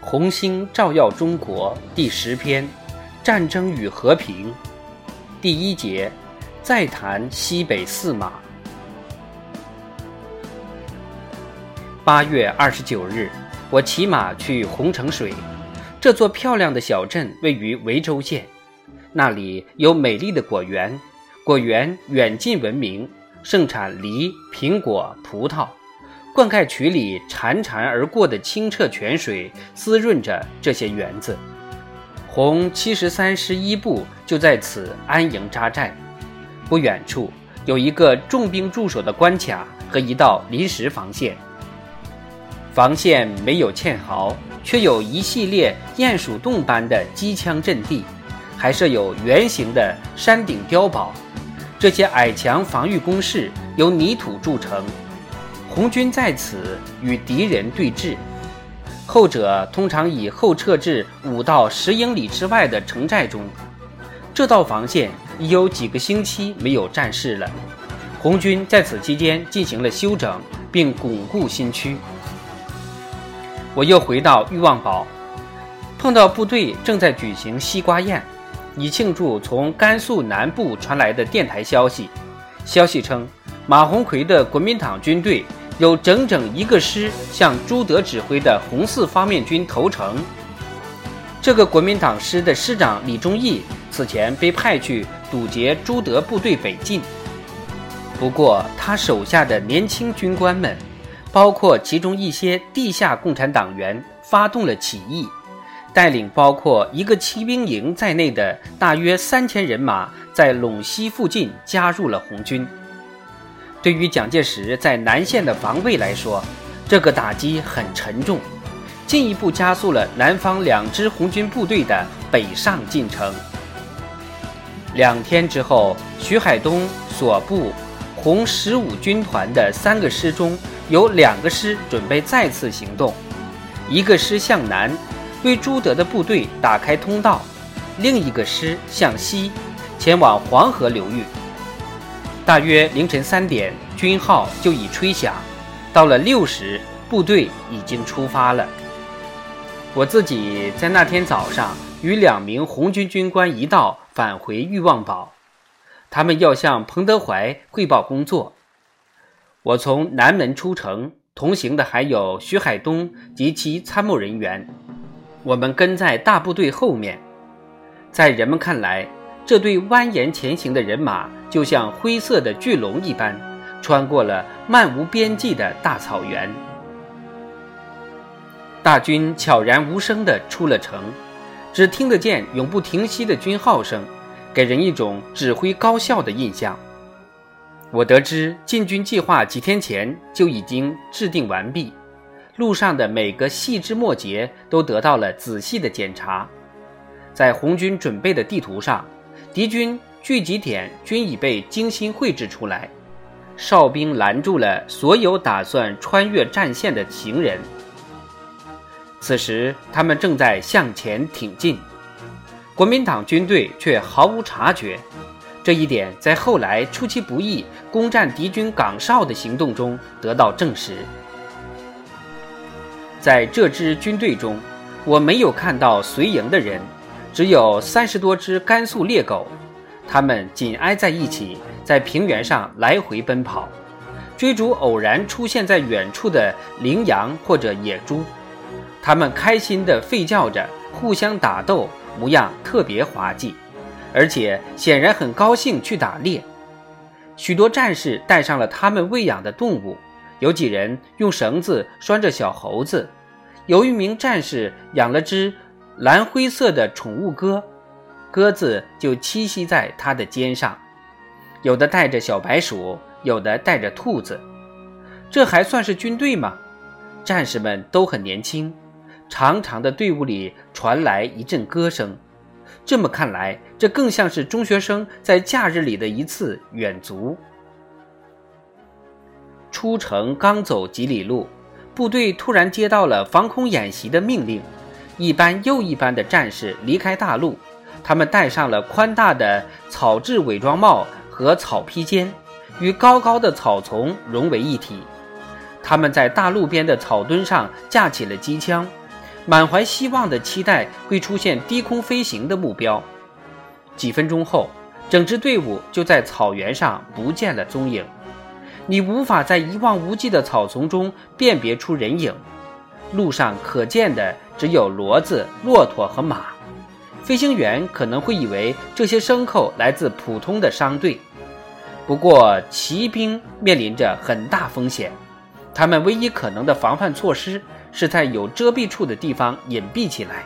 红星照耀中国第10篇，战争与和平，第1节，再谈西北4马。8月29日，我骑马去洪承水，这座漂亮的小镇位于涠洲县，那里有美丽的果园，果园远近闻名，盛产梨、苹果、葡萄。灌溉渠里潺潺而过的清澈泉水滋润着这些园子。红73师一部就在此安营扎寨。不远处有一个重兵驻守的关卡和一道临时防线，防线没有堑壕，却有一系列鼹鼠洞般的机枪阵地，还设有圆形的山顶碉堡。这些矮墙防御工事由泥土筑成，红军在此与敌人对峙，后者通常以后撤至5到10英里之外的城寨中。这道防线已有几个星期没有战事了，红军在此期间进行了休整，并巩固新区。我又回到欲望堡，碰到部队正在举行西瓜宴，以庆祝从甘肃南部传来的电台消息。消息称，马鸿逵的国民党军队有整整1个师向朱德指挥的红四方面军投诚。这个国民党师的师长李忠义此前被派去堵截朱德部队北进，不过他手下的年轻军官们，包括其中一些地下共产党员，发动了起义，带领包括1个骑兵营在内的大约3000人马在陇西附近加入了红军。对于蒋介石在南线的防卫来说，这个打击很沉重，进一步加速了南方2支红军部队的北上进程。2天之后，徐海东所部红15军团的3个师中有2个师准备再次行动，1个师向南为朱德的部队打开通道，另1个师向西前往黄河流域。大约凌晨3点，军号就已吹响，到了6时，部队已经出发了。我自己在那天早上与2名红军军官一道返回欲望堡，他们要向彭德怀汇报工作。我从南门出城，同行的还有徐海东及其参谋人员，我们跟在大部队后面。在人们看来，这对蜿蜒前行的人马就像灰色的巨龙一般，穿过了漫无边际的大草原。大军悄然无声地出了城，只听得见永不停息的军号声，给人一种指挥高效的印象。我得知进军计划几天前就已经制定完毕，路上的每个细枝末节都得到了仔细的检查。在红军准备的地图上，敌军聚集点均已被精心绘制出来，哨兵拦住了所有打算穿越战线的行人。此时他们正在向前挺进，国民党军队却毫无察觉，这一点在后来出其不意攻占敌军岗哨的行动中得到证实。在这支军队中，我没有看到随营的人，只有30多只甘肃猎狗，他们紧挨在一起，在平原上来回奔跑，追逐偶然出现在远处的羚羊或者野猪。他们开心地吠叫着，互相打斗，模样特别滑稽，而且显然很高兴去打猎。许多战士带上了他们喂养的动物，有几人用绳子拴着小猴子，有1名战士养了只蓝灰色的宠物鸽，鸽子就栖息在他的肩上。有的带着小白鼠，有的带着兔子。这还算是军队吗？战士们都很年轻。长长的队伍里传来一阵歌声，这么看来，这更像是中学生在假日里的一次远足。出城刚走几里路，部队突然接到了防空演习的命令，一班又一班的战士离开大陆，他们戴上了宽大的草制伪装帽和草披肩，与高高的草丛融为一体。他们在大路边的草墩上架起了机枪，满怀希望的期待会出现低空飞行的目标。几分钟后，整支队伍就在草原上不见了踪影。你无法在一望无际的草丛中辨别出人影，路上可见的只有骡子、骆驼和马。飞行员可能会以为这些牲口来自普通的商队，不过骑兵面临着很大风险，他们唯一可能的防范措施是在有遮蔽处的地方隐蔽起来，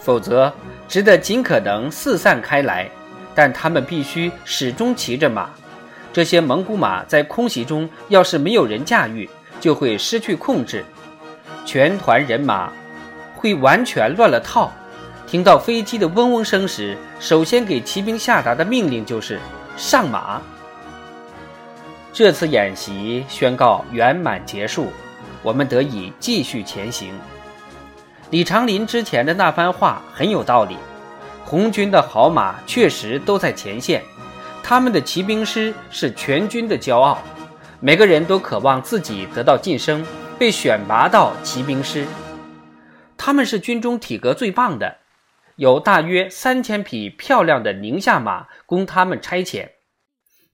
否则只得尽可能四散开来，但他们必须始终骑着马。这些蒙古马在空袭中要是没有人驾驭，就会失去控制，全团人马会完全乱了套。听到飞机的嗡嗡声时，首先给骑兵下达的命令就是上马。这次演习宣告圆满结束，我们得以继续前行。李长林之前的那番话很有道理，红军的好马确实都在前线，他们的骑兵师是全军的骄傲，每个人都渴望自己得到晋升，被选拔到骑兵师。他们是军中体格最棒的，有大约3000匹漂亮的宁夏马供他们差遣。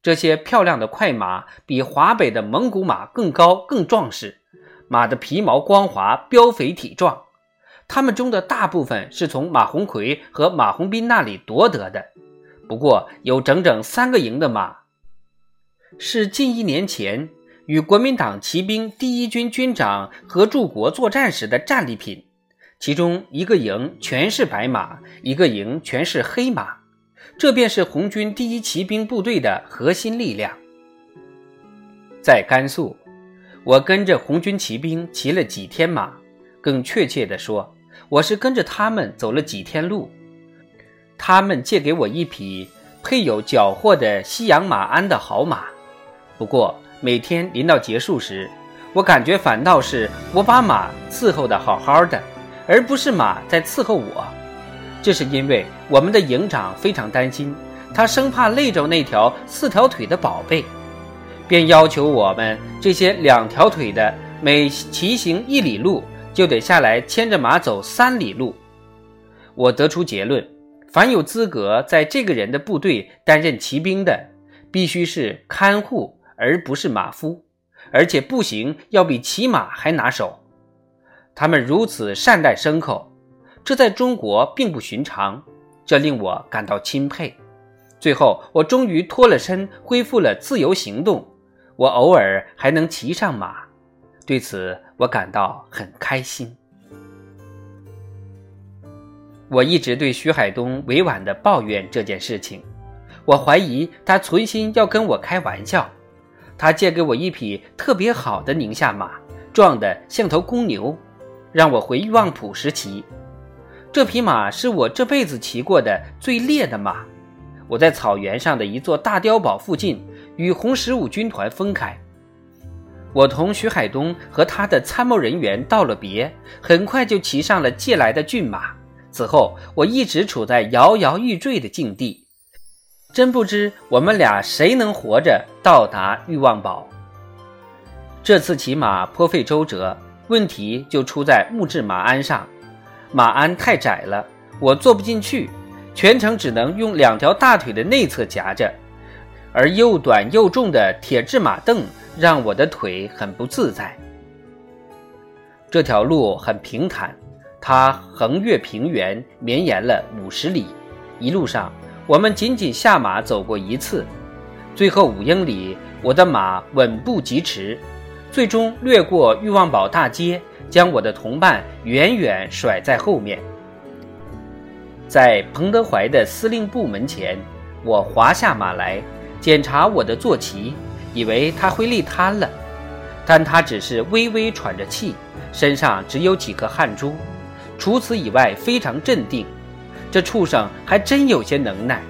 这些漂亮的快马比华北的蒙古马更高更壮实，马的皮毛光滑，膘肥体壮。他们中的大部分是从马鸿逵和马鸿宾那里夺得的，不过有整整3个营的马是近1年前与国民党骑兵第一军军长何柱国作战时的战利品。其中1个营全是白马，1个营全是黑马，这便是红军第一骑兵部队的核心力量。在甘肃，我跟着红军骑兵骑了几天马，更确切地说，我是跟着他们走了几天路。他们借给我一匹配有缴获的西洋马鞍的好马，不过每天临到结束时，我感觉反倒是我把马伺候得好好的，而不是马在伺候我。这是因为我们的营长非常担心，他生怕累着那条4条腿的宝贝，便要求我们这些2条腿的每骑行1里路就得下来牵着马走3里路。我得出结论，凡有资格在这个人的部队担任骑兵的，必须是看护而不是马夫，而且步行要比骑马还拿手。他们如此善待牲口，这在中国并不寻常，这令我感到钦佩。最后我终于脱了身，恢复了自由行动，我偶尔还能骑上马，对此我感到很开心。我一直对徐海东委婉地抱怨这件事情，我怀疑他存心要跟我开玩笑。他借给我一匹特别好的宁夏马，壮得像头公牛，让我回欲望浦时骑。这匹马是我这辈子骑过的最烈的马。我在草原上的一座大碉堡附近与红15军团分开，我同徐海东和他的参谋人员道了别，很快就骑上了借来的骏马。此后我一直处在摇摇欲坠的境地，真不知我们俩谁能活着到达欲望堡。这次骑马颇费周折，问题就出在木质马鞍上，马鞍太窄了，我坐不进去，全程只能用2条大腿的内侧夹着，而又短又重的铁制马镫让我的腿很不自在。这条路很平坦，它横越平原绵延了50里，一路上我们仅仅下马走过1次。最后5英里，我的马稳步疾驰，最终掠过欲望堡大街，将我的同伴远远甩在后面。在彭德怀的司令部门前，我滑下马来检查我的坐骑，以为他会累瘫了，但他只是微微喘着气，身上只有几颗汗珠，除此以外非常镇定。这畜生还真有些能耐，